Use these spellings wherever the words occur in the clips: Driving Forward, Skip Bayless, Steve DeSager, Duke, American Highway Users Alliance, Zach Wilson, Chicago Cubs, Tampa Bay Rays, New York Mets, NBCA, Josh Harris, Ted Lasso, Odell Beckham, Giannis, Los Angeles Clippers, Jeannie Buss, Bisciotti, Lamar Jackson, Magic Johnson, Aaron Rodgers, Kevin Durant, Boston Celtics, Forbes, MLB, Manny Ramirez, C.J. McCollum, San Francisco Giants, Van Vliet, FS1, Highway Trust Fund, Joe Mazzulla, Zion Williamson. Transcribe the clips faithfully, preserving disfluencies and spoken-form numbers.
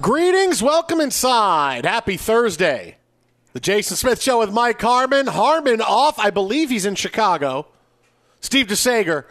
Greetings, welcome inside. Happy Thursday. The Jason Smith Show with Mike Harmon. Harmon off. I believe he's in Chicago. Steve DeSager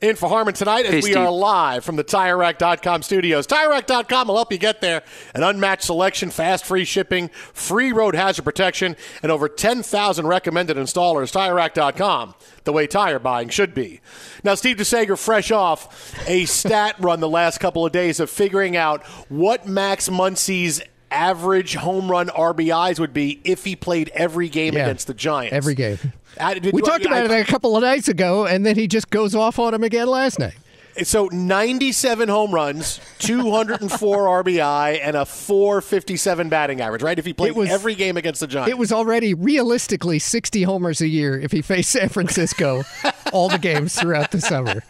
in for Harmon tonight, and hey, we Steve. Are live from the tire rack dot com studios. tire rack dot com will help you get there. An unmatched selection, fast, free shipping, free road hazard protection, and over ten thousand recommended installers. tire rack dot com, the way tire buying should be. Now, Steve DeSager, fresh off a stat run the last couple of days of figuring out what Max Muncy's average home run R B Is would be if he played every game yeah, against the Giants. Every game. I, did, we I, talked about I, it a couple of nights ago, and then he just goes off on him again last night. So ninety-seven home runs, two hundred four R B I, and a four fifty-seven batting average, right? If he played was, every game against the Giants. It was already realistically sixty homers a year if he faced San Francisco all the games throughout the summer.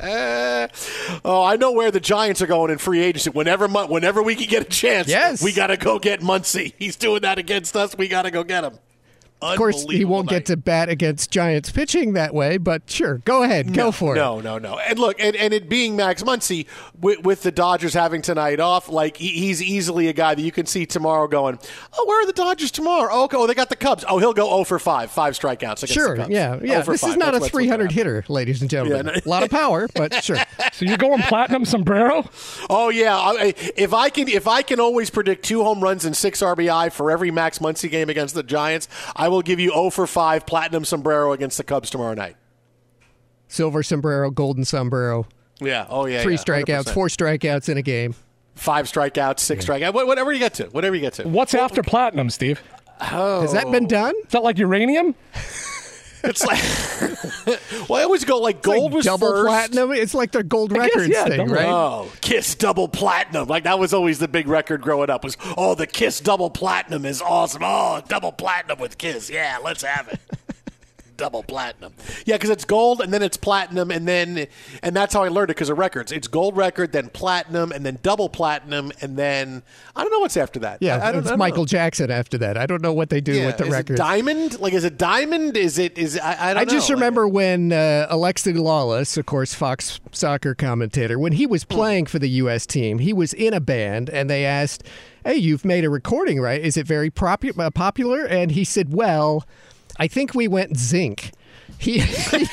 Uh, oh, I know where the Giants are going in free agency. Whenever whenever we can get a chance, yes. we got to go get Muncy. He's doing that against us. We got to go get him. Of course, he won't night. get to bat against Giants pitching that way, but sure, go ahead, no, go for no, it. No, no, no. And look, and, and it being Max Muncy, with, with the Dodgers having tonight off, like he, he's easily a guy that you can see tomorrow going, oh, where are the Dodgers tomorrow? Oh, okay, oh they got the Cubs. Oh, he'll go zero for five, five strikeouts against sure, the Cubs. Sure, yeah, yeah. This five. is not that's a three hundred hitter, ladies and gentlemen. Yeah, no. A lot of power, but sure. So you're going platinum sombrero? Oh, yeah. I, if I can if I can always predict two home runs and six R B I for every Max Muncy game against the Giants, I I will give you zero for five platinum sombrero against the Cubs tomorrow night. Silver sombrero, golden sombrero. Yeah. Oh, yeah. Three yeah. strikeouts, four strikeouts in a game. Five strikeouts, six yeah. strikeouts, whatever you get to. Whatever you get to. What's well, after platinum, Steve? Oh. Has that been done? Is that like uranium? It's like, well, I always go like gold like was double first. Platinum. It's like their gold I records guess, yeah, thing, double, right? Oh, Kiss double platinum. Like that was always the big record growing up was, oh, the Kiss double platinum is awesome. Oh, double platinum with Kiss. Yeah, let's have it. double platinum. Yeah, because it's gold and then it's platinum and then and that's how I learned it because of records. It's gold record, then platinum, and then double platinum, and then I don't know what's after that. Yeah, I, I it's I Michael know. Jackson after that. I don't know what they do yeah, with the is records. It diamond? Like, is it diamond? Is it? Is I, I don't I know. I just remember like, when uh, Alexi Lawless, of course, Fox soccer commentator, when he was playing for the U S team, he was in a band, and they asked, hey, you've made a recording, right? Is it very propu- popular? And he said, well, I think we went zinc. He, he, he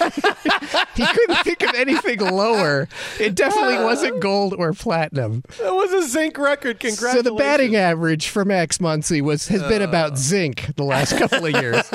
couldn't think of anything lower. It definitely wasn't gold or platinum. It was a zinc record. Congratulations. So the batting average for Max Muncy was has uh. been about zinc the last couple of years.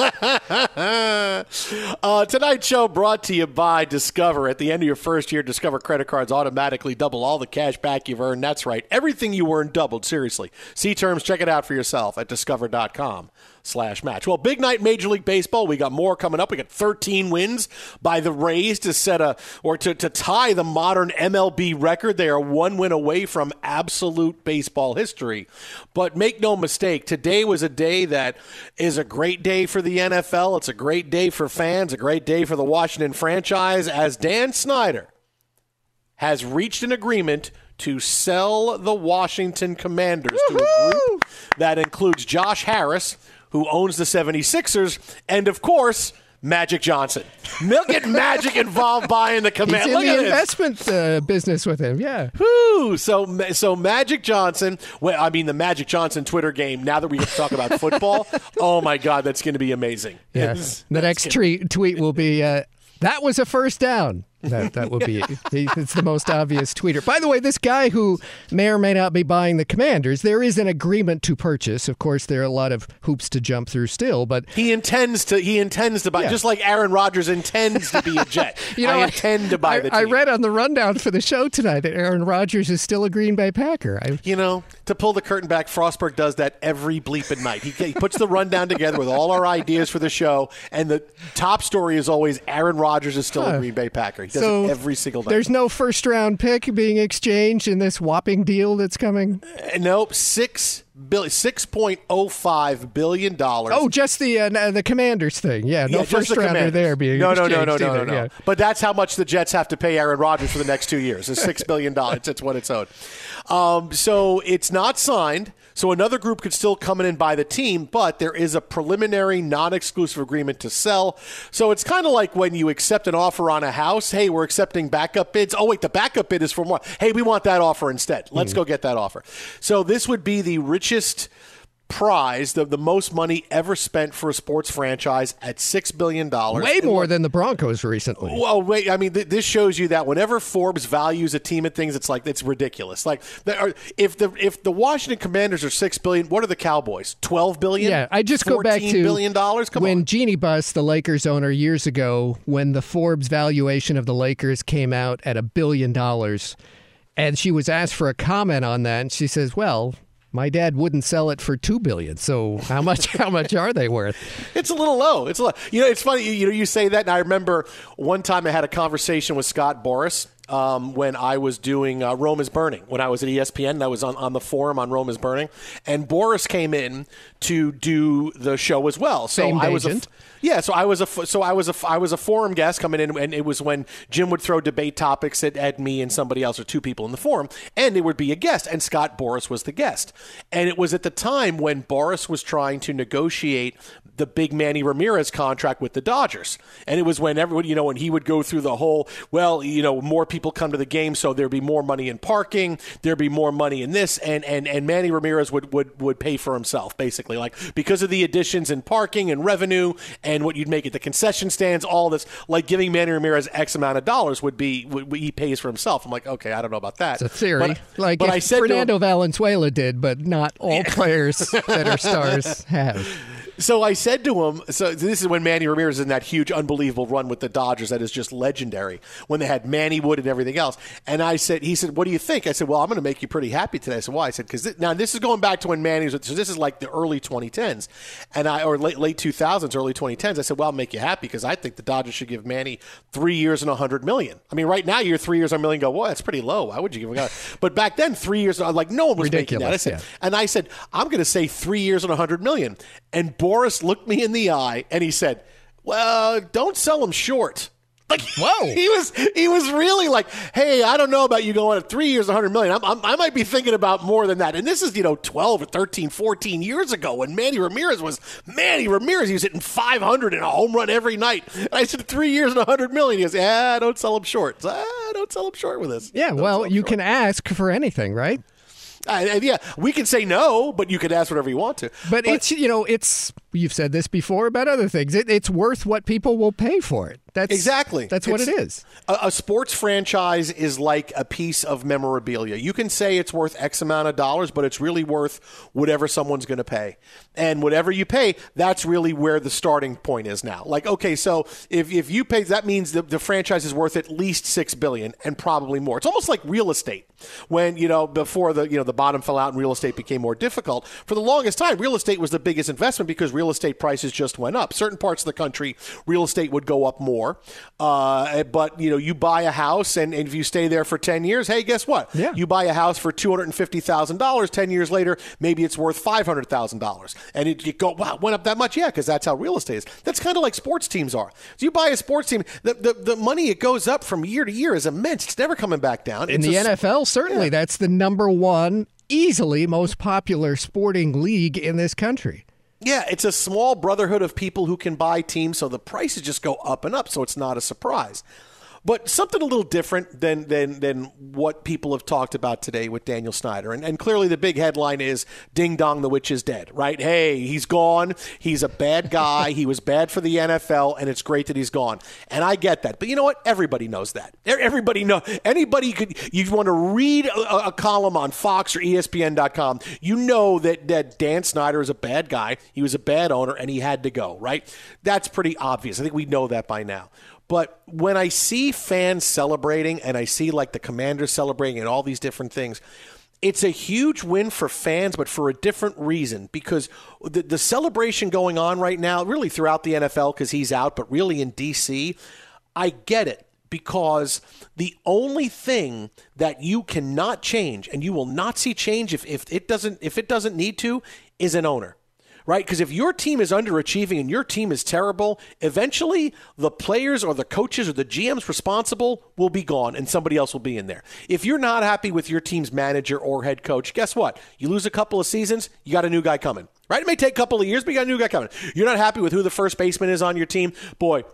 uh, tonight's show brought to you by Discover. At the end of your first year, Discover credit cards automatically double all the cash back you've earned. That's right. Everything you earned doubled. Seriously. See terms. Check it out for yourself at discover dot com. Slash match. Well, big night, Major League Baseball. We got more coming up. We got thirteen wins by the Rays to set a or to, to tie the modern M L B record. They are one win away from absolute baseball history. But make no mistake, today was a day that is a great day for the N F L. It's a great day for fans, a great day for the Washington franchise, as Dan Snyder has reached an agreement to sell the Washington Commanders Woo-hoo! to a group that includes Josh Harris, who owns the seventy-sixers, and, of course, Magic Johnson. They'll get Magic involved buying the Commanders. He's in Look the investment uh, business with him, yeah. Woo! So, so Magic Johnson, well, I mean, the Magic Johnson Twitter game, now that we get to talk about football, oh, my God, that's going to be amazing. Yes. The next treat, tweet will be, uh, that was a first down. That that will be it. It's the most obvious tweeter. By the way, this guy who may or may not be buying the Commanders, there is an agreement to purchase. Of course, there are a lot of hoops to jump through still, but he intends to. He intends to buy, yeah. just like Aaron Rodgers intends to be a Jet. you know, I intend to buy I, the team. I read on the rundown for the show tonight that Aaron Rodgers is still a Green Bay Packer. I, you know, to pull the curtain back, Frostburg does that every bleeping night. He, he puts the rundown together with all our ideas for the show, and the top story is always Aaron Rodgers is still huh. a Green Bay Packer. He does so it every single day. There's no first round pick being exchanged in this whopping deal that's coming? Uh, nope. Six billion, six point oh five billion dollars. Oh, just the uh, the Commanders thing. Yeah, no yeah, first the rounder there being no, exchanged. No, no, no, no, no, no. Yeah. But that's how much the Jets have to pay Aaron Rodgers for the next two years. It's six billion dollars. That's what it's owed. Um, so it's not signed. So another group could still come in and buy the team, but there is a preliminary non-exclusive agreement to sell. So it's kind of like when you accept an offer on a house. Hey, we're accepting backup bids. Oh, wait, the backup bid is from what? Hey, we want that offer instead. Let's mm. go get that offer. So this would be the richest prize, the, the most money ever spent for a sports franchise at six billion dollars. Way more than the Broncos recently. Well, wait, I mean, th- this shows you that whenever Forbes values a team and things, it's like, it's ridiculous. Like, are, if the if the Washington Commanders are six billion dollars, what are the Cowboys? twelve billion dollars? Yeah, I just go back to billion dollars? Come when on. Jeannie Buss, the Lakers owner, years ago, when the Forbes valuation of the Lakers came out at a billion dollars, and she was asked for a comment on that, and she says, well, my dad wouldn't sell it for two billion. So how much? How much are they worth? It's a little low. It's a lot. You know, it's funny. You, you know, you say that, and I remember one time I had a conversation with Scott Boras um, when I was doing uh, Rome is Burning. When I was at E S P N, and I was on, on the forum on Rome is Burning, and Boras came in to do the show as well. So Same I was agent. A, yeah. So I was a so I was a I was a forum guest coming in, and it was when Jim would throw debate topics at, at me and somebody else or two people in the forum, and it would be a guest, and Scott Boras was the guest. And it was at the time when Boras was trying to negotiate the big Manny Ramirez contract with the Dodgers. And it was when everyone, you know, when he would go through the whole, well, you know, more people come to the game, so there'd be more money in parking, there'd be more money in this, and and, and Manny Ramirez would, would, would pay for himself, basically. Like, because of the additions in parking and revenue and what you'd make at the concession stands, all this, like giving Manny Ramirez X amount of dollars would be, would, he pays for himself. I'm like, okay, I don't know about that. It's a theory. But, like but I said Fernando him, Valenzuela did, but not all players that are stars have. So I said to him, so this is when Manny Ramirez is in that huge, unbelievable run with the Dodgers that is just legendary, when they had Manny Wood and everything else. And I said, he said, what do you think? I said, well, I'm going to make you pretty happy today. I said, why? I said, because th- now this is going back to when Manny was, so this is like the early twenty tens, and I or late late two thousands, early twenty tens. I said, well, I'll make you happy because I think the Dodgers should give Manny three years and one hundred million dollars. I mean, right now you're three years on one million dollars, go, well, that's pretty low. Why would you give him that? But back then, three years, like no one was Ridiculous, making that. I said, yeah. And I said, I'm going to say three years and one hundred million dollars. And Boras looked me in the eye, and he said, well, don't sell him short. Like, whoa, he was he was really like, hey, I don't know about you going at three years, one hundred million dollars. I'm, I'm, I might be thinking about more than that. And this is, you know, twelve or thirteen, fourteen years ago when Manny Ramirez was Manny Ramirez. He was hitting five hundred and a home run every night. And I said, three years and one hundred million dollars. He goes, yeah, don't sell him short. So, ah, don't sell him short with this. Yeah, don't well, you short. can ask for anything, right? Uh, yeah, we can say no, but you can ask whatever you want to. But, but it's, you know, it's, you've said this before about other things. It, it's worth what people will pay for it. That's exactly. That's what it's, it is. A, a sports franchise is like a piece of memorabilia. You can say it's worth X amount of dollars, but it's really worth whatever someone's going to pay. And whatever you pay, that's really where the starting point is now. Like, okay, so if, if you pay, that means the, the franchise is worth at least six billion dollars and probably more. It's almost like real estate. When, you know, before the, you know, the bottom fell out and real estate became more difficult, for the longest time, real estate was the biggest investment because real estate prices just went up. Certain parts of the country, real estate would go up more. Uh, but, you know, you buy a house and, and if you stay there for ten years, hey, guess what? Yeah. You buy a house for two hundred fifty thousand dollars. ten years later, maybe it's worth five hundred thousand dollars. And it, you go, wow, it went up that much? Yeah, because that's how real estate is. That's kind of like sports teams are. So you buy a sports team, the, the, the money it goes up from year to year is immense. It's never coming back down. In it's the a, N F L, certainly. Yeah. That's the number one, easily most popular sporting league in this country. Yeah, it's a small brotherhood of people who can buy teams, so the prices just go up and up, so it's not a surprise. But something a little different than than than what people have talked about today with Daniel Snyder. And, and clearly the big headline is, ding dong, the witch is dead, right? Hey, he's gone. He's a bad guy. He was bad for the N F L, and it's great that he's gone. And I get that. But you know what? Everybody knows that. Everybody knows. Anybody could, you want to read a, a column on Fox or E S P N dot com, you know that, that Dan Snyder is a bad guy. He was a bad owner, and he had to go, right? That's pretty obvious. I think we know that by now. But when I see fans celebrating and I see like the Commanders celebrating and all these different things, it's a huge win for fans, but for a different reason, because the, the celebration going on right now, really throughout the N F L because he's out, but really in D C, I get it. Because the only thing that you cannot change, and you will not see change if, if it doesn't if it doesn't need to, is an owner. Right? Because if your team is underachieving and your team is terrible, eventually the players or the coaches or the G Ms responsible will be gone and somebody else will be in there. If you're not happy with your team's manager or head coach, guess what? You lose a couple of seasons, you got a new guy coming. Right? It may take a couple of years, but you got a new guy coming. You're not happy with who the first baseman is on your team. Boy,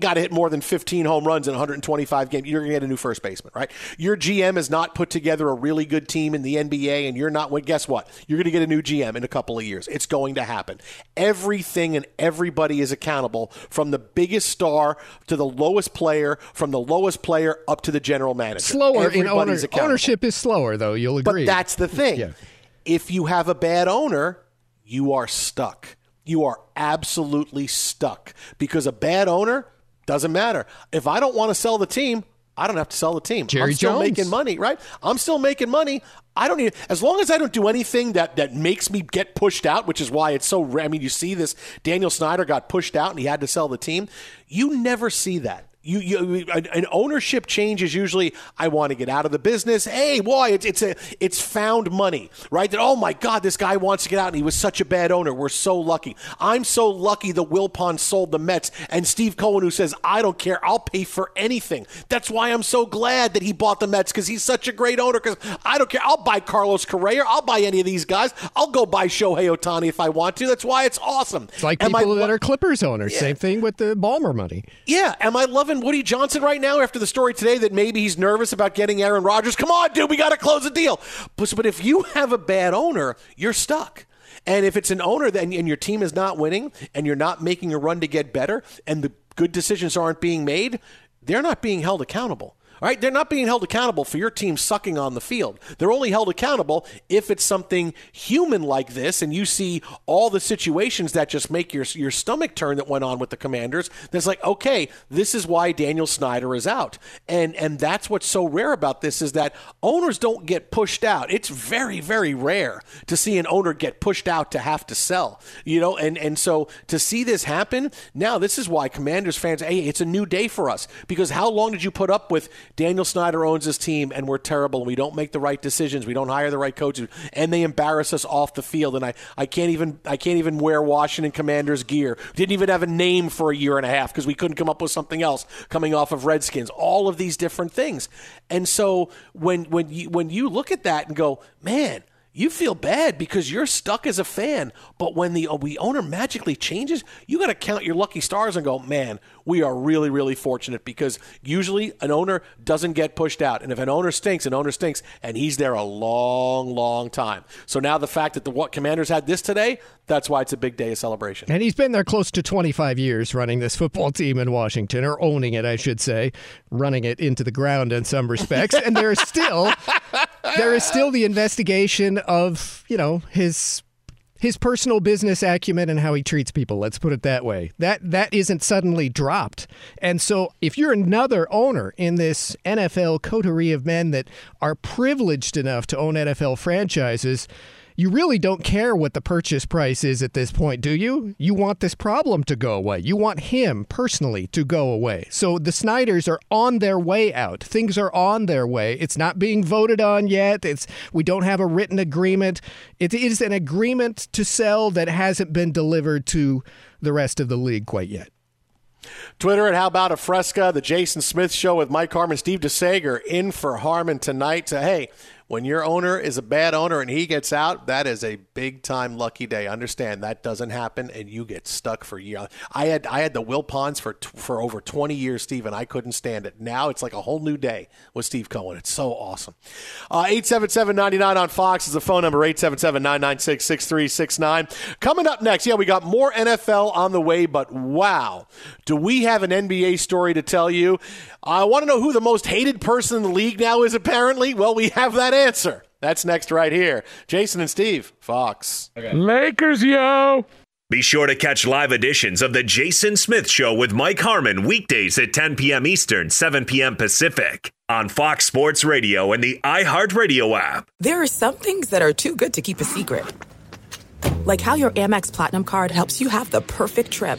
got to hit more than fifteen home runs in one hundred twenty-five games. You're going to get a new first baseman, right? Your G M has not put together a really good team in the N B A, and you're not. Well, guess what? You're going to get a new G M in a couple of years. It's going to happen. Everything and everybody is accountable, from the biggest star to the lowest player, from the lowest player up to the general manager. Slower in owner, ownership is slower, though. You'll agree. But that's the thing. Yeah. If you have a bad owner, you are stuck. You are absolutely stuck because a bad owner. Doesn't matter. If I don't want to sell the team, I don't have to sell the team. Jerry I'm still Jones. making money, right? I'm still making money. I don't need, as long as I don't do anything that, that makes me get pushed out, which is why it's so, I mean, you see this, Daniel Snyder got pushed out and he had to sell the team. You never see that. You, you, an ownership change is usually, I want to get out of the business. Hey, boy, it's it's a it's found money, right? That, oh, my God, this guy wants to get out, and he was such a bad owner. We're so lucky. I'm so lucky that Wilpon sold the Mets, and Steve Cohen, who says, I don't care, I'll pay for anything. That's why I'm so glad that he bought the Mets, because he's such a great owner, because I don't care. I'll buy Carlos Correa. I'll buy any of these guys. I'll go buy Shohei Ohtani if I want to. That's why it's awesome. It's like people I, that are Clippers owners. Yeah. Same thing with the Ballmer money. Yeah, am I loving Woody Johnson right now after the story today that maybe he's nervous about getting Aaron Rodgers? Come on, dude, we got to close the deal. But, but if you have a bad owner, you're stuck. And if it's an owner then and your team is not winning and you're not making a run to get better and the good decisions aren't being made, they're not being held accountable. All right, they're not being held accountable for your team sucking on the field. They're only held accountable if it's something human like this, and you see all the situations that just make your your stomach turn that went on with the Commanders. That's like, okay, this is why Daniel Snyder is out, and and that's what's so rare about this is that owners don't get pushed out. It's very very rare to see an owner get pushed out to have to sell, you know, and and so to see this happen now, this is why Commanders fans, hey, it's a new day for us because how long did you put up with Daniel Snyder owns his team, and we're terrible, and we don't make the right decisions, we don't hire the right coaches, and they embarrass us off the field, and I, I can't even I can't even wear Washington Commanders gear. Didn't even have a name for a year and a half because we couldn't come up with something else coming off of Redskins. All of these different things. And so when when you, when you look at that and go, man, you feel bad because you're stuck as a fan. But when the, the owner magically changes, you got to count your lucky stars and go, man, we are really, really fortunate, because usually an owner doesn't get pushed out. And if an owner stinks, an owner stinks, and he's there a long, long time. So now the fact that the what Commanders had this today, that's why it's a big day of celebration. And he's been there close to twenty-five years running this football team in Washington, or owning it, I should say, running it into the ground in some respects. And there is still... There is still the investigation of, you know, his his personal business acumen and how he treats people. Let's put it that way. That that isn't suddenly dropped. And so if you're another owner in this N F L coterie of men that are privileged enough to own N F L franchises, you really don't care what the purchase price is at this point, do you? You want this problem to go away. You want him personally to go away. So the Snyders are on their way out. Things are on their way. It's not being voted on yet. It's we don't have a written agreement. It is an agreement to sell that hasn't been delivered to the rest of the league quite yet. Twitter at How About a Fresca, the Jason Smith Show with Mike Harmon, Steve DeSager in for Harmon tonight. So, hey, when your owner is a bad owner and he gets out, that is a big-time lucky day. Understand, that doesn't happen, and you get stuck for years. I had I had the Will Ponds for for over twenty years, Steve, and I couldn't stand it. Now it's like a whole new day with Steve Cohen. It's so awesome. Uh, eight seven seven, nine nine on Fox is the phone number, eight seven seven, nine nine six, six three six nine. Coming up next, yeah, we got more N F L on the way, but wow, do we have an N B A story to tell you. I want to know who the most hated person in the league now is, apparently. Well, we have that answer. That's next right here. Jason and Steve, Fox. Okay. Lakers, yo! Be sure to catch live editions of The Jason Smith Show with Mike Harmon weekdays at ten p.m. Eastern, seven p.m. Pacific on Fox Sports Radio and the iHeartRadio app. There are some things that are too good to keep a secret. Like how your Amex Platinum card helps you have the perfect trip.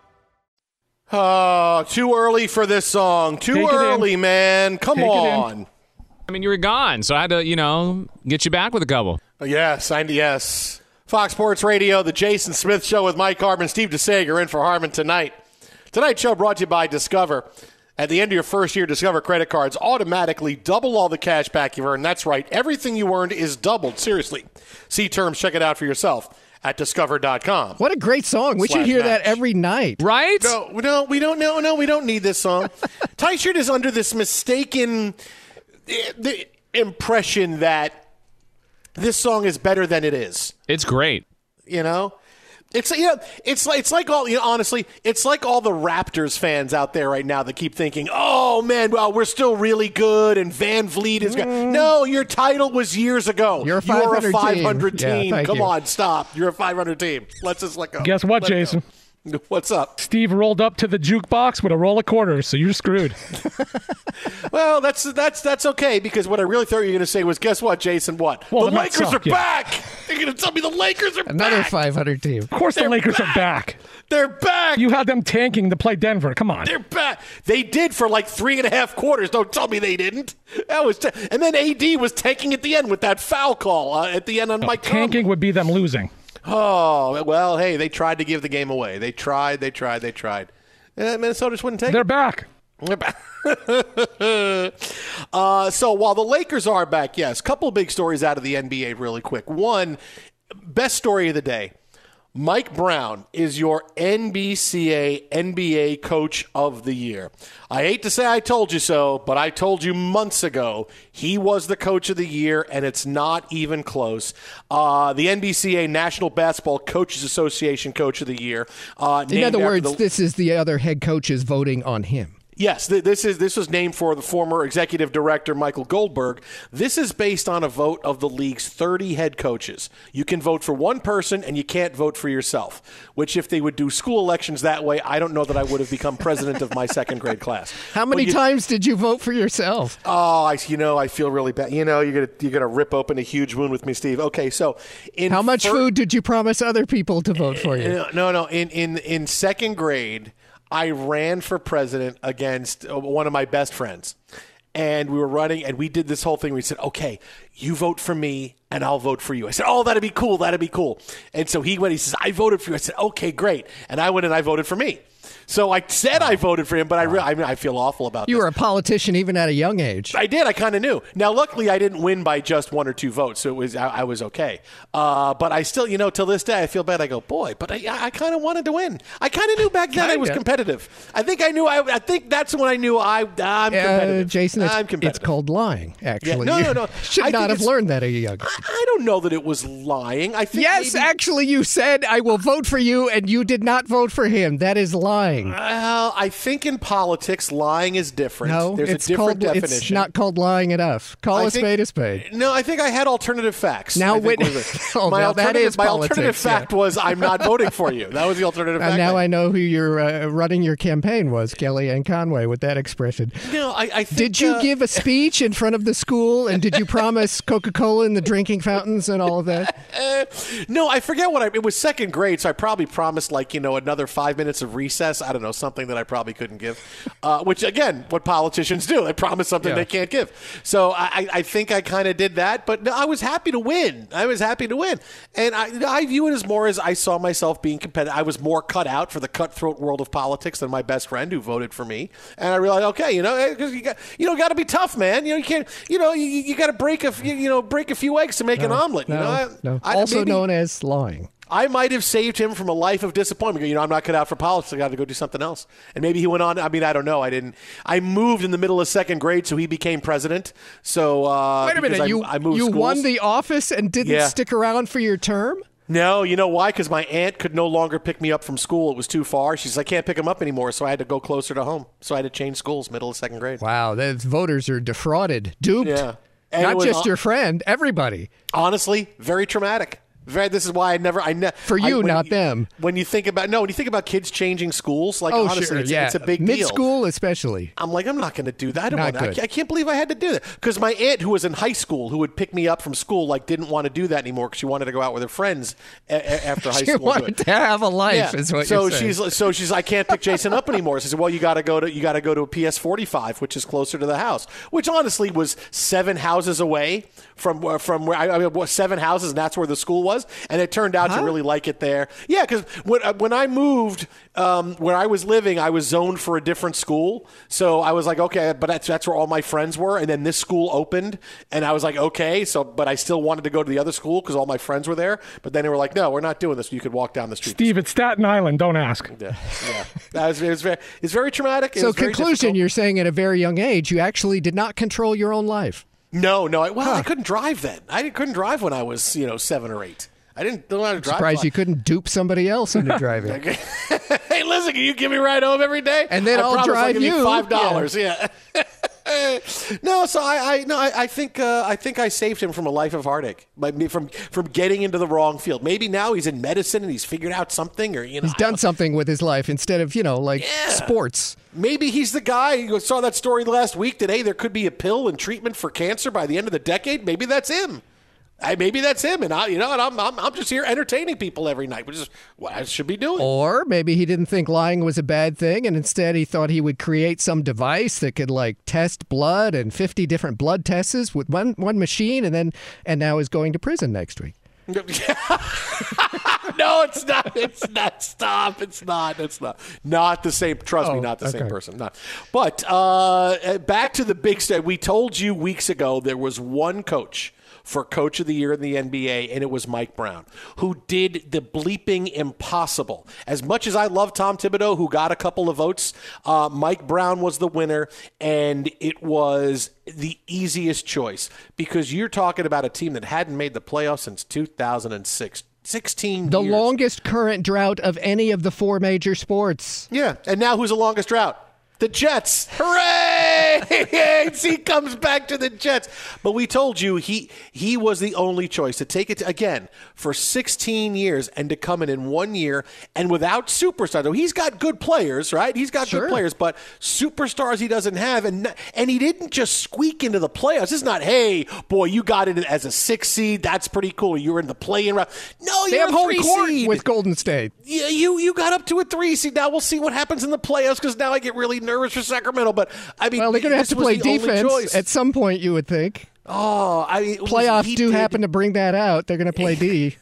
Oh, too early for this song. Too early, man. Come on. I mean, you were gone, so I had to, you know, get you back with a couple. Yes, I, yes. Fox Sports Radio, the Jason Smith Show with Mike Harmon, Steve DeSager in for Harmon tonight. Tonight's show brought to you by Discover. At the end of your first year, Discover credit cards automatically double all the cash back you've earned. That's right. Everything you earned is doubled. Seriously. See terms. Check it out for yourself at discover dot com. What a great song. We should hear match. That every night. Right? No, no, we don't no, no, we don't need this song. Tyshirt is under this mistaken the impression that this song is better than it is. It's great. You know? It's you know, it's like it's like all you know, honestly, it's like all the Raptors fans out there right now that keep thinking, "Oh man, well we're still really good, and Van Vliet is good." Mm. No, your title was years ago. You're a five hundred, You're a five hundred team. team. Yeah, Come you. on, stop. You're a five hundred team. Let's just let go. Guess what, let Jason? Go. What's up? Steve rolled up to the jukebox with a roll of quarters, so you're screwed. Well, that's that's that's okay because what I really thought you were going to say was, "Guess what, Jason? What well, the Lakers suck, are yeah. back." You're going to tell me the Lakers are Another back. Another five hundred team. Of course They're the Lakers back. are back. They're back. You had them tanking to play Denver. Come on. They're back. They did for like three and a half quarters. Don't tell me they didn't. That was t- And then A D was tanking at the end with that foul call uh, at the end on no, Mike Tanking Conley. Would be them losing. Oh, well, hey, they tried to give the game away. They tried, they tried, they tried. Uh, Minnesota just wouldn't take They're it. They're back. uh, so while the Lakers are back, yes, couple big stories out of the N B A really quick. One, best story of the day. Mike Brown is your N B C A N B A Coach of the Year. I hate to say I told you so, but I told you months ago he was the Coach of the Year, and it's not even close. Uh, the N B C A National Basketball Coaches Association Coach of the Year. Uh, In other words, the- this is the other head coaches voting on him. Yes, th- this is this was named for the former executive director, Michael Goldberg. This is based on a vote of the league's thirty head coaches. You can vote for one person, and you can't vote for yourself, which if they would do school elections that way, I don't know that I would have become president of my second grade class. How many you, times did you vote for yourself? Oh, I, you know, I feel really bad. You know, you're going you're gonna rip open a huge wound with me, Steve. Okay, so... in How much fir- food did you promise other people to vote for you? No, no, no in, in, in second grade... I ran for president against one of my best friends, and we were running, and we did this whole thing. We said, okay, you vote for me, and I'll vote for you. I said, oh, that'd be cool. That'd be cool. And so he went, he says, I voted for you. I said, okay, great. And I went and I voted for me. So I said I voted for him, but I re- I mean, I feel awful about this. You were a politician even at a young age. I did. I kind of knew. Now, luckily, I didn't win by just one or two votes, so it was I, I was okay. Uh, but I still, you know, till this day, I feel bad. I go, boy, but I, I kind of wanted to win. I kind of knew back then I was competitive. I think I knew. I, I think that's when I knew I, I'm competitive. Uh, Jason, it's, I'm competitive. It's called lying, actually. Yeah. No, no, no. You should I not have learned that at a young age. I don't know that it was lying. I think Yes, maybe- actually, you said, I will vote for you, and you did not vote for him. That is lying. Lying. Well, I think in politics, lying is different. No, There's it's a different called, definition. It's not called lying enough. Call I a think, spade a spade. No, I think I had alternative facts. Now, wait, oh, my, now that is my politics, alternative yeah. fact was I'm not voting for you. That was the alternative fact. And now I know who you're uh, running your campaign was, Kellyanne Conway, with that expression. No, I, I think, did you uh, give a speech in front of the school, and did you promise Coca-Cola and the drinking fountains and all of that? Uh, no, I forget what I... It was second grade, so I probably promised, like, you know, another five minutes of recess. I don't know, something that I probably couldn't give, uh, which, again, what politicians do. They promise something yeah. they can't give. So I, I think I kind of did that, but no, I was happy to win. I was happy to win. And I, I view it as more as I saw myself being competitive. I was more cut out for the cutthroat world of politics than my best friend who voted for me. And I realized, okay, you know, you got you know, got to be tough, man. You know, you can't, you know, you, you got to break a, you know, break a few eggs to make no, an omelet. No, you know, I, no. I, also maybe, known as lying. I might have saved him from a life of disappointment. You know, I'm not cut out for politics. I got to go do something else. And maybe he went on. I mean, I don't know. I didn't. I moved in the middle of second grade, so he became president. So uh, wait a minute. I, you I moved you schools. won the office and didn't yeah. stick around for your term? No, you know why? Because my aunt could no longer pick me up from school. It was too far. She says, I can't pick him up anymore, so I had to go closer to home. So I had to change schools, middle of second grade. Wow. The voters are defrauded, duped. Yeah. And not just on- your friend, everybody. Honestly, very traumatic. Right, this is why I never. I ne- for you, I, not you, them. When you think about no, when you think about kids changing schools, like oh, honestly, sure, it's, yeah. it's a big Mid-school deal. Mid school, especially. I'm like, I'm not going to do that. I don't want that. I can't believe I had to do that because my aunt, who was in high school, who would pick me up from school, like didn't want to do that anymore because she wanted to go out with her friends a- a- after high she school. She wanted to have a life, yeah. is what. So you're saying. she's so she's. I can't pick Jason up anymore. She said, well, you got to go to you got to go to a P S forty-five, which is closer to the house, which honestly was seven houses away from uh, from where I, I mean, seven houses, and that's where the school was. Was, and it turned out huh? to really like it there. Yeah, because when when I moved, um, where I was living, I was zoned for a different school. So I was like, okay, but that's that's where all my friends were. And then this school opened, and I was like, okay. So, but I still wanted to go to the other school because all my friends were there. But then they were like, no, we're not doing this. You could walk down the street. Steve, it's Staten Island. Don't ask. Yeah, yeah. That was, it was very, it's very traumatic. It so, conclusion, you're saying at a very young age, you actually did not control your own life. No, no. I, well, huh. I couldn't drive then. I couldn't drive when I was, you know, seven or eight. I didn't know how to drive. Surprised you couldn't dupe somebody else into driving. Hey, listen, can you give me a ride home every day? And then I I'll drive I'll you. five dollars Yeah. yeah. No, so I, I no, I, I think uh, I think I saved him from a life of heartache, like from from getting into the wrong field. Maybe now he's in medicine and he's figured out something, or you know, he's done something with his life instead of you know, like yeah. sports. Maybe he's the guy who saw that story last week that hey, there could be a pill and treatment for cancer by the end of the decade. Maybe that's him. I, maybe that's him, and I, you know, and I'm, I'm, I'm just here entertaining people every night, which is what I should be doing. Or maybe he didn't think lying was a bad thing, and instead he thought he would create some device that could like test blood and fifty different blood tests with one one machine, and then and now is going to prison next week. No, it's not. It's not. Stop. It's not. It's not. Not the same. Trust oh, me, not the okay. same person. Not. But uh, back to the big stat. We told you weeks ago there was one coach for Coach of the Year in the N B A, and it was Mike Brown, who did the bleeping impossible. As much as I love Tom Thibodeau, who got a couple of votes, uh, Mike Brown was the winner, and it was the easiest choice because you're talking about a team that hadn't made the playoffs since two thousand six. sixteen The years. Longest current drought of any of the four major sports. Yeah, and now who's the longest drought? The Jets. Hooray! He comes back to the Jets. But we told you he he was the only choice to take it to, again for sixteen years and to come in in one year and without superstars. So he's got good players, right? He's got sure. good players, but superstars he doesn't have. And and he didn't just squeak into the playoffs. It's not, hey, boy, you got in as a six seed. That's pretty cool. You were in the play-in round. No, you're a three seed with Golden State. Yeah, you, you got up to a three seed. Now we'll see what happens in the playoffs because now I get really nervous. Nervous for Sacramento, but I mean, well, they're going to have to play defense at some point. You would think. Oh, I mean, playoffs do happen to bring that out. They're going to play D.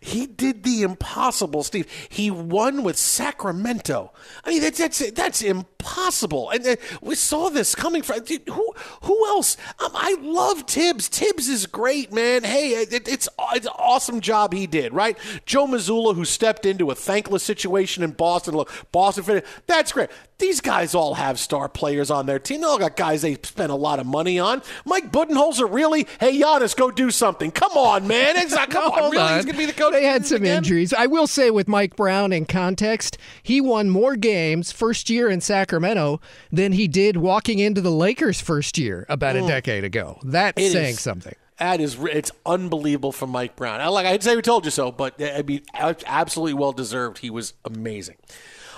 He did the impossible, Steve. He won with Sacramento. I mean, that's that's that's impossible. And uh, we saw this coming from dude, who? Who else? Um, I love Tibbs. Tibbs is great, man. Hey, it, it's it's an awesome job he did, right? Joe Mazzulla, who stepped into a thankless situation in Boston. Look, Boston, that's great. These guys all have star players on their team. They all got guys they spent a lot of money on. Mike Budenholzer, really? Hey, Giannis, go do something. Come on, man. It's not, come no, on, really? On. He's going to be the coach. They had some again? injuries. I will say with Mike Brown in context, he won more games first year in Sacramento than he did walking into the Lakers first year about mm. a decade ago. That's it saying is. something. That is, it's unbelievable from Mike Brown. I, like I'd say we told you so, but I mean, absolutely well-deserved. He was amazing.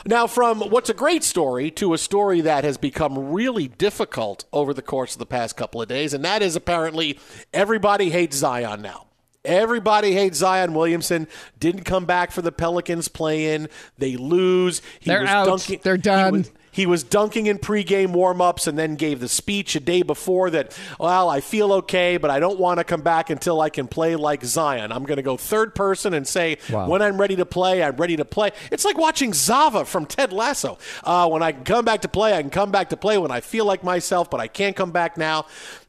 Now, from what's a great story to a story that has become really difficult over the course of the past couple of days, and that is apparently everybody hates Zion now. Everybody hates Zion Williamson. Didn't come back for the Pelicans play-in. They lose. He They're was out. Dunking. They're done. He was, he was dunking in pregame warm-ups and then gave the speech a day before that, well, I feel okay, but I don't want to come back until I can play like Zion. I'm going to go third person and say, wow. when I'm ready to play, I'm ready to play. It's like watching Zava from Ted Lasso. Uh, when I can come back to play, I can come back to play when I feel like myself, but I can't come back now.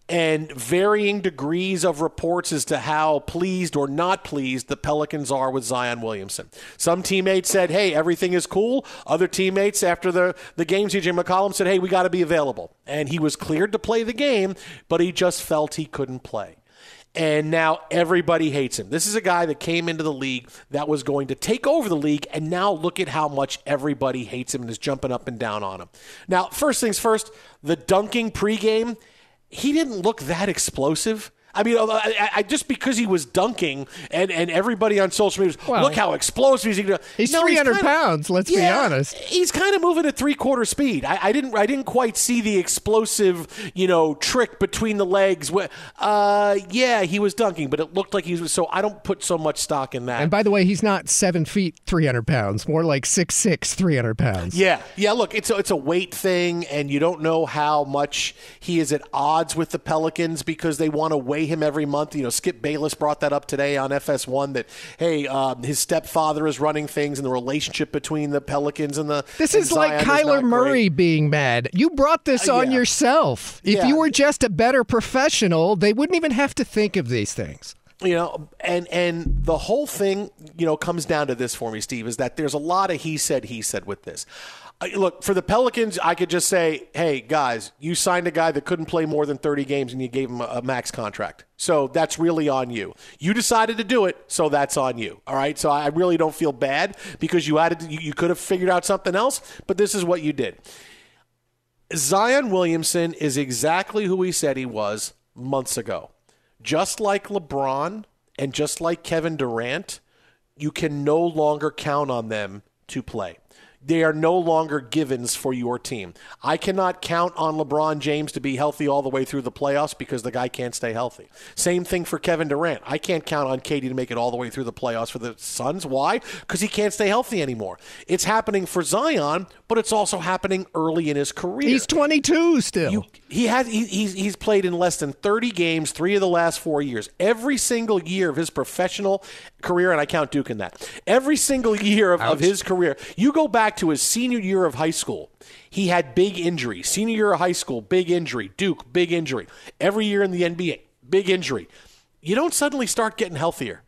And varying degrees of reports as to how pleased or not pleased the Pelicans are with Zion Williamson. Some teammates said, hey, everything is cool. Other teammates after the, the game, C J McCollum said, hey, we got to be available. And he was cleared to play the game, but he just felt he couldn't play. And now everybody hates him. This is a guy that came into the league that was going to take over the league, and now look at how much everybody hates him and is jumping up and down on him. Now, first things first, the dunking pregame, he didn't look that explosive. I mean, I, I, just because he was dunking and, and everybody on social media was, well, look how explosive he's going to. He's no, three hundred he's kinda, pounds, let's yeah, be honest. He's kind of moving at three-quarter speed. I, I didn't I didn't quite see the explosive, you know, trick between the legs. Uh, yeah, he was dunking, but it looked like he was, so I don't put so much stock in that. And by the way, he's not seven feet, three hundred pounds, more like six six, three hundred pounds. Yeah, yeah, look, it's a, it's a weight thing, and you don't know how much he is at odds with the Pelicans because they want to weigh him every month. You know, Skip Bayless brought that up today on F S one that, hey, uh, his stepfather is running things and the relationship between the Pelicans and the This and is Zion like Kyler is Murray great. Being mad. You brought this uh, on yeah. yourself. If yeah. you were just a better professional, they wouldn't even have to think of these things. You know, and and the whole thing, you know, comes down to this for me, Steve, is that there's a lot of he said, he said with this. Look, for the Pelicans, I could just say, hey, guys, you signed a guy that couldn't play more than thirty games and you gave him a, a max contract. So that's really on you. You decided to do it, so that's on you. All right? So I really don't feel bad because you added, you, you could have figured out something else, but this is what you did. Zion Williamson is exactly who he said he was months ago. Just like LeBron and just like Kevin Durant, you can no longer count on them to play. They are no longer givens for your team. I cannot count on LeBron James to be healthy all the way through the playoffs because the guy can't stay healthy. Same thing for Kevin Durant. I can't count on K D to make it all the way through the playoffs for the Suns. Why? Because he can't stay healthy anymore. It's happening for Zion, but it's also happening early in his career. He's twenty-two still. You, he has. He, he's, he's played in less than thirty games, three of the last four years. Every single year of his professional career, and I count Duke in that, every single year of, of his career, you go back to his senior year of high school, he had big injury. Senior year of high school, big injury. Duke, big injury. Every year in the N B A, big injury. You don't suddenly start getting healthier.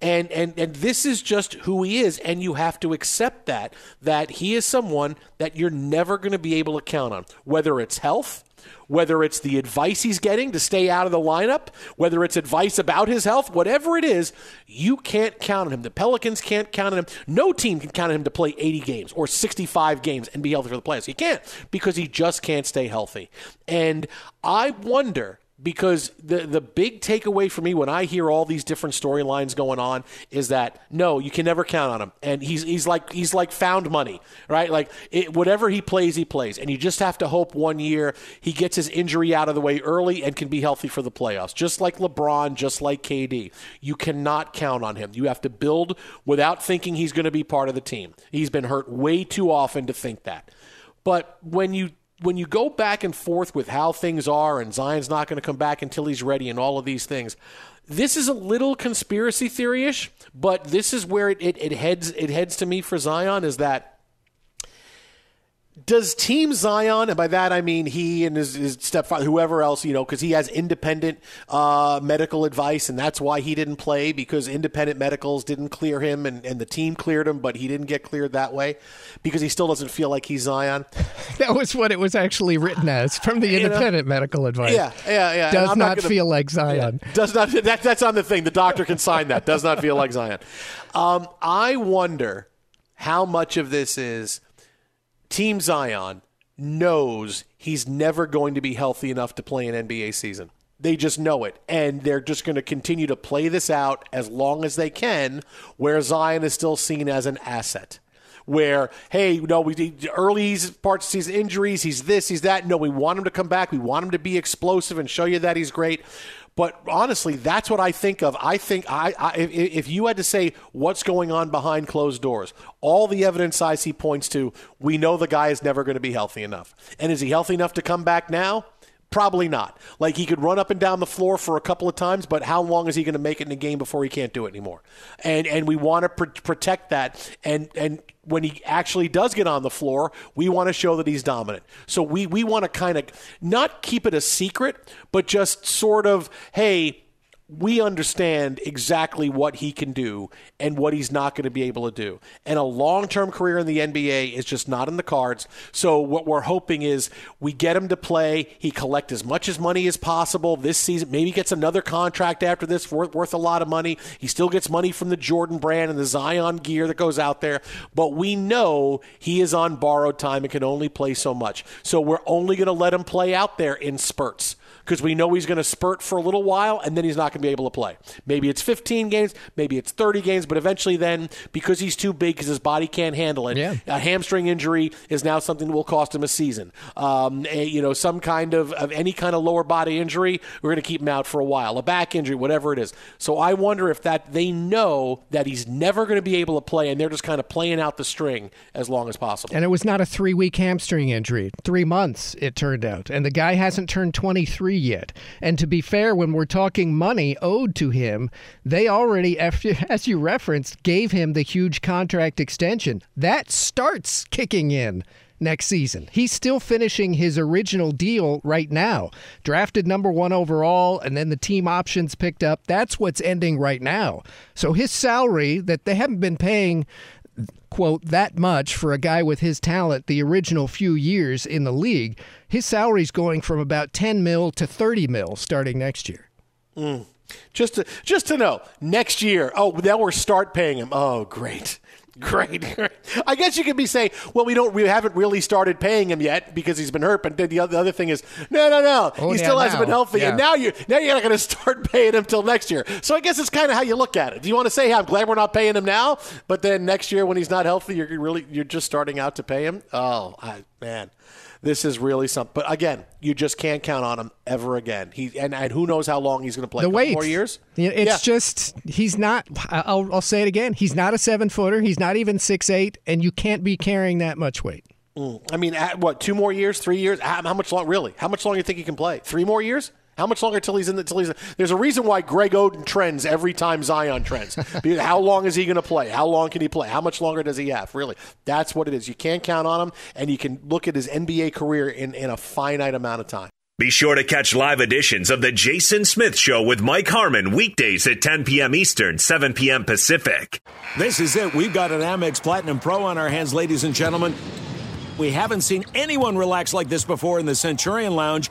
And and and this is just who he is, and you have to accept that, that he is someone that you're never going to be able to count on, whether it's health, whether it's the advice he's getting to stay out of the lineup, whether it's advice about his health, whatever it is, you can't count on him. The Pelicans can't count on him. No team can count on him to play eighty games or sixty-five games and be healthy for the playoffs. He can't because he just can't stay healthy. And I wonder... Because the the big takeaway for me when I hear all these different storylines going on is that, no, you can never count on him. And he's he's like he's like found money, right? Like it, whatever he plays, he plays. And you just have to hope one year he gets his injury out of the way early and can be healthy for the playoffs. Just like LeBron, just like K D. You cannot count on him. You have to build without thinking he's going to be part of the team. He's been hurt way too often to think that. But when you When you go back and forth with how things are and Zion's not going to come back until he's ready and all of these things, this is a little conspiracy theory-ish, but this is where it, it, it heads it heads to me for Zion is that does Team Zion, and by that I mean he and his, his stepfather, whoever else, you know, because he has independent uh, medical advice, and that's why he didn't play, because independent medicals didn't clear him, and, and the team cleared him, but he didn't get cleared that way, because he still doesn't feel like he's Zion. That was what it was actually written as, from the independent you know? medical advice. Yeah, yeah, yeah. Does not, not gonna, feel like Zion. Yeah, does not. That, that's on the thing. The doctor can sign that. Does not feel like Zion. Um, I wonder how much of this is... Team Zion knows he's never going to be healthy enough to play an N B A season. They just know it, and they're just going to continue to play this out as long as they can, where Zion is still seen as an asset. Where, hey, you know, we early parts of season injuries, he's this, he's that. No, we want him to come back. We want him to be explosive and show you that he's great. But honestly, that's what I think of. I think I, I if you had to say what's going on behind closed doors, all the evidence I see points to, we know the guy is never going to be healthy enough. And is he healthy enough to come back now? Probably not. Like, he could run up and down the floor for a couple of times, but how long is he going to make it in a game before he can't do it anymore? And and we want to pr- protect that. And and when he actually does get on the floor, we want to show that he's dominant. So we, we want to kind of not keep it a secret, but just sort of, hey, we understand exactly what he can do and what he's not going to be able to do. And a long-term career in the N B A is just not in the cards. So what we're hoping is we get him to play. He collects as much as money as possible this season. Maybe he gets another contract after this worth, worth a lot of money. He still gets money from the Jordan brand and the Zion gear that goes out there. But we know he is on borrowed time and can only play so much. So we're only going to let him play out there in spurts, because we know he's going to spurt for a little while, and then he's not going to be able to play. Maybe it's fifteen games, maybe it's thirty games, but eventually then, because he's too big, because his body can't handle it, yeah. a hamstring injury is now something that will cost him a season. Um, a, you know, some kind of, of any kind of lower body injury, we're going to keep him out for a while, a back injury, whatever it is. So I wonder if that they know that he's never going to be able to play, and they're just kind of playing out the string as long as possible. And it was not a three-week hamstring injury. Three months, it turned out. And the guy hasn't turned twenty-three yet. And to be fair, when we're talking money owed to him, they already, as you referenced, gave him the huge contract extension. That starts kicking in next season. He's still finishing his original deal right now. Drafted number one overall, and then the team options picked up. That's what's ending right now. So his salary that they haven't been paying, quote, that much for a guy with his talent the original few years in the league, his salary's going from about ten mil to thirty mil starting next year. Mm. Just to, just to know, next year, oh, now we're start paying him. Oh, great. Great. I guess you could be saying, well, we don't, we haven't really started paying him yet because he's been hurt. But then the other, the other thing is, no, no, no, oh, he yeah, still hasn't now. been healthy, yeah. and now you now you're not going to start paying him till next year. So I guess it's kind of how you look at it. Do you want to say, hey, I'm glad we're not paying him now, but then next year when he's not healthy, you're really you're just starting out to pay him? Oh, I, man. This is really something. But again, you just can't count on him ever again. He and, and who knows how long he's going to play? The wait, four years. It's yeah. just he's not. I'll, I'll say it again. He's not a seven footer. He's not even six eight, and you can't be carrying that much weight. Mm. I mean, at what? Two more years? Three years? How, how much long? Really? How much longer do you think he can play? Three more years? How much longer till he's in the till he's in? There's a reason why Greg Oden trends every time Zion trends. How long is he going to play? How long can he play? How much longer does he have? Really, that's what it is. You can't count on him, and you can look at his N B A career in, in a finite amount of time. Be sure to catch live editions of The Jason Smith Show with Mike Harmon weekdays at ten p.m. Eastern, seven p.m. Pacific. This is it. We've got an Amex Platinum Pro on our hands, ladies and gentlemen. We haven't seen anyone relax like this before in the Centurion Lounge.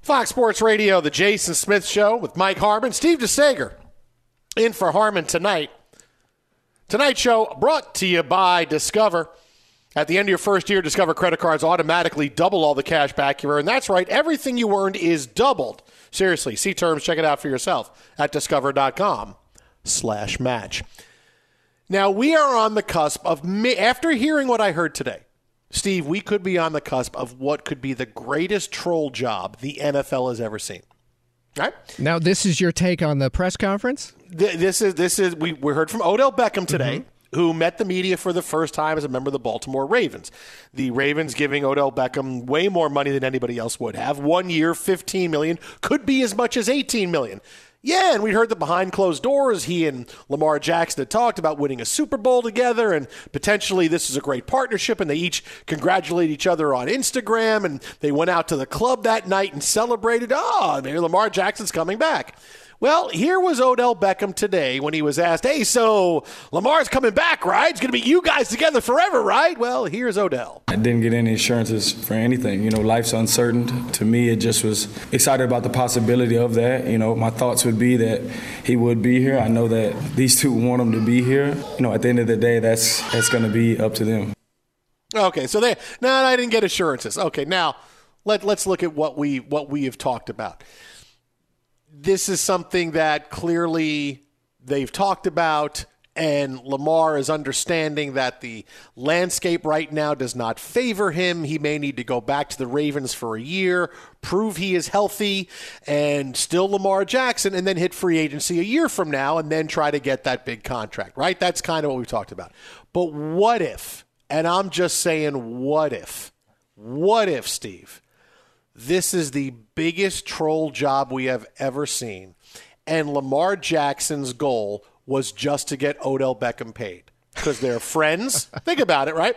Fox Sports Radio, the Jason Smith Show with Mike Harmon. Steve DeSager in for Harmon tonight. Tonight's show brought to you by Discover. At the end of your first year, Discover credit cards automatically double all the cash back you earn. That's right, everything you earned is doubled. Seriously, see terms, check it out for yourself at discover.com slash match. Now, we are on the cusp of, after hearing what I heard today, Steve, we could be on the cusp of what could be the greatest troll job the N F L has ever seen. All right. Now, this is your take on the press conference? Th- this is this is we, we heard from Odell Beckham today, mm-hmm. who met the media for the first time as a member of the Baltimore Ravens. The Ravens giving Odell Beckham way more money than anybody else would have. One year, fifteen million dollars, could be as much as eighteen million dollars. Yeah, and we heard that behind closed doors, he and Lamar Jackson had talked about winning a Super Bowl together, and potentially this is a great partnership, and they each congratulate each other on Instagram, and they went out to the club that night and celebrated, oh, maybe Lamar Jackson's coming back. Well, here was Odell Beckham today when he was asked, hey, so Lamar's coming back, right? It's going to be you guys together forever, right? Well, here's Odell. I didn't get any assurances for anything. You know, life's uncertain. To me, it just was excited about the possibility of that. You know, my thoughts would be that he would be here. I know that these two want him to be here. You know, at the end of the day, that's that's going to be up to them. Okay, so they, no, I didn't get assurances. Okay, now let, let's look at what we what we have talked about. This is something that clearly they've talked about, and Lamar is understanding that the landscape right now does not favor him. He may need to go back to the Ravens for a year, prove he is healthy, and still Lamar Jackson, and then hit free agency a year from now, and then try to get that big contract, right? That's kind of what we've talked about. But what if, and I'm just saying what if, what if, Steve, this is the biggest troll job we have ever seen, and Lamar Jackson's goal was just to get Odell Beckham paid because they're friends. Think about it, right?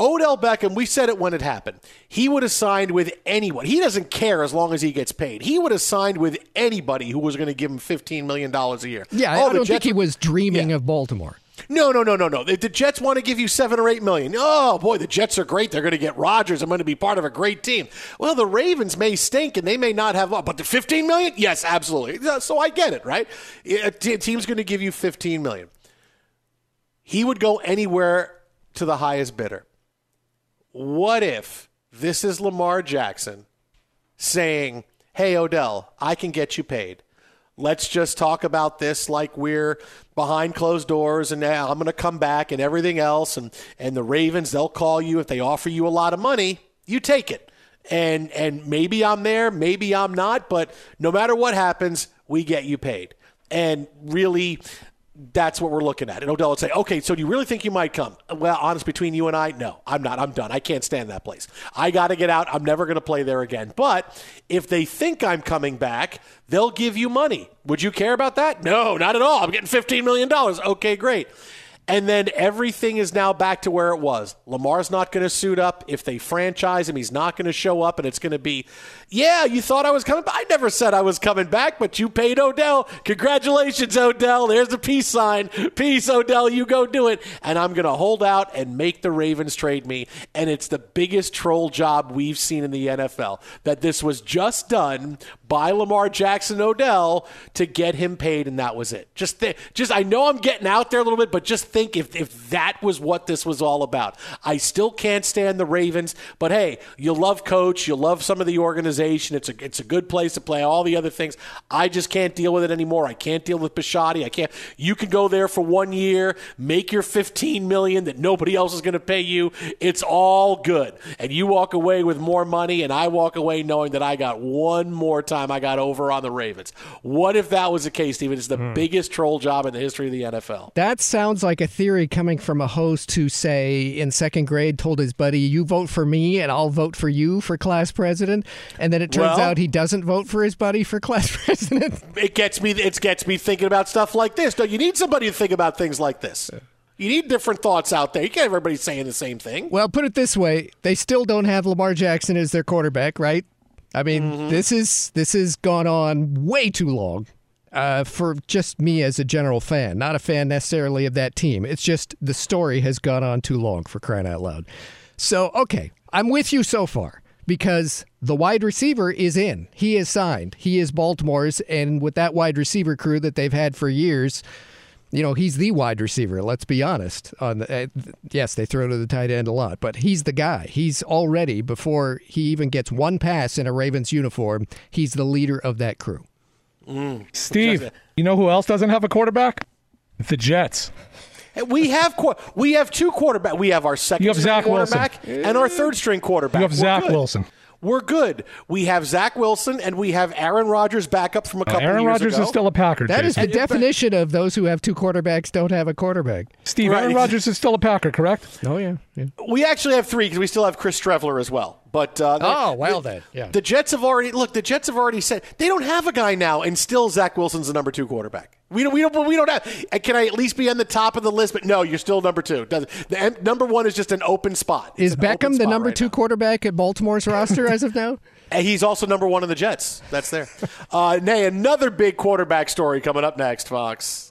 Odell Beckham, we said it when it happened, he would have signed with anyone. He doesn't care as long as he gets paid. He would have signed with anybody who was going to give him fifteen million dollars a year. Yeah, oh, I don't Jets- think he was dreaming yeah. of Baltimore. No, no, no, no, no. The Jets want to give you seven or eight million. Oh, boy, the Jets are great. They're going to get Rodgers. I'm going to be part of a great team. Well, the Ravens may stink and they may not have, but the fifteen million? Yes, absolutely. So I get it, right? A team's going to give you fifteen million. He would go anywhere to the highest bidder. What if this is Lamar Jackson saying, hey, Odell, I can get you paid. Let's just talk about this like we're behind closed doors, and now I'm going to come back and everything else. And, and the Ravens, they'll call you. If they offer you a lot of money, you take it. And and maybe I'm there, maybe I'm not, but no matter what happens, we get you paid. And really, that's what we're looking at. And Odell would say, okay, so do you really think you might come? Well, honest, between you and I, no, I'm not. I'm done. I can't stand that place. I got to get out. I'm never going to play there again. But if they think I'm coming back, they'll give you money. Would you care about that? No, not at all. I'm getting fifteen million dollars. Okay, great. And then everything is now back to where it was. Lamar's not going to suit up. If they franchise him, he's not going to show up, and it's going to be, yeah, you thought I was coming back. I never said I was coming back, but you paid Odell. Congratulations, Odell. There's the peace sign. Peace, Odell. You go do it. And I'm going to hold out and make the Ravens trade me. And it's the biggest troll job we've seen in the N F L, that this was just done by Lamar Jackson Odell to get him paid, and that was it. Just, th- just I know I'm getting out there a little bit, but just think if, if that was what this was all about. I still can't stand the Ravens, but hey, you love coach, you love some of the organization, it's a it's a good place to play, all the other things. I just can't deal with it anymore. I can't deal with Bisciotti. I can't. You can go there for one year, make your fifteen million dollars that nobody else is going to pay you. It's all good. And you walk away with more money, and I walk away knowing that I got one more time I got over on the Ravens. What if that was the case, Steven? It's the mm. biggest troll job in the history of the N F L. That sounds like a theory coming from a host who, say, in second grade told his buddy, you vote for me and I'll vote for you for class president, and then it turns well, out he doesn't vote for his buddy for class president. It gets me it gets me thinking about stuff like this. Don't you need somebody to think about things like this? You need different thoughts out there. You can't have everybody saying the same thing. Well, put it this way. They still don't have Lamar Jackson as their quarterback, right? I mean, mm-hmm. this is this has gone on way too long uh, for just me as a general fan. Not a fan necessarily of that team. It's just the story has gone on too long, for crying out loud. So, okay, I'm with you so far because the wide receiver is in. He is signed. He is Baltimore's, and with that wide receiver crew that they've had for years, you know, he's the wide receiver, let's be honest. On the, uh, yes, they throw to the tight end a lot, but he's the guy. He's already, before he even gets one pass in a Ravens uniform, he's the leader of that crew. Mm. Steve, you know who else doesn't have a quarterback? The Jets. We have we have two quarterbacks. We have our second have string quarterback Wilson. And our third string quarterback. You have We're Zach good. Wilson. We're good. We have Zach Wilson, and we have Aaron Rodgers back up from a couple uh, Aaron of years Rodgers ago. Aaron Rodgers is still a Packer. That Jason. Is the and definition of those who have two quarterbacks don't have a quarterback. Steve, right. Aaron Rodgers is still a Packer, correct? Oh, yeah. yeah. We actually have three because we still have Chris Streveler as well. But uh, they, oh, well the, then. Yeah. The Jets have already – look, the Jets have already said they don't have a guy now, and still Zach Wilson's the number two quarterback. We don't, we don't, we don't have – can I at least be on the top of the list? But no, you're still number two. Does, the, number one is just an open spot. It's is Beckham the number right two now. Quarterback at Baltimore's roster as of now? And he's also number one in the Jets. That's there. uh, Nay, another big quarterback story coming up next, Fox.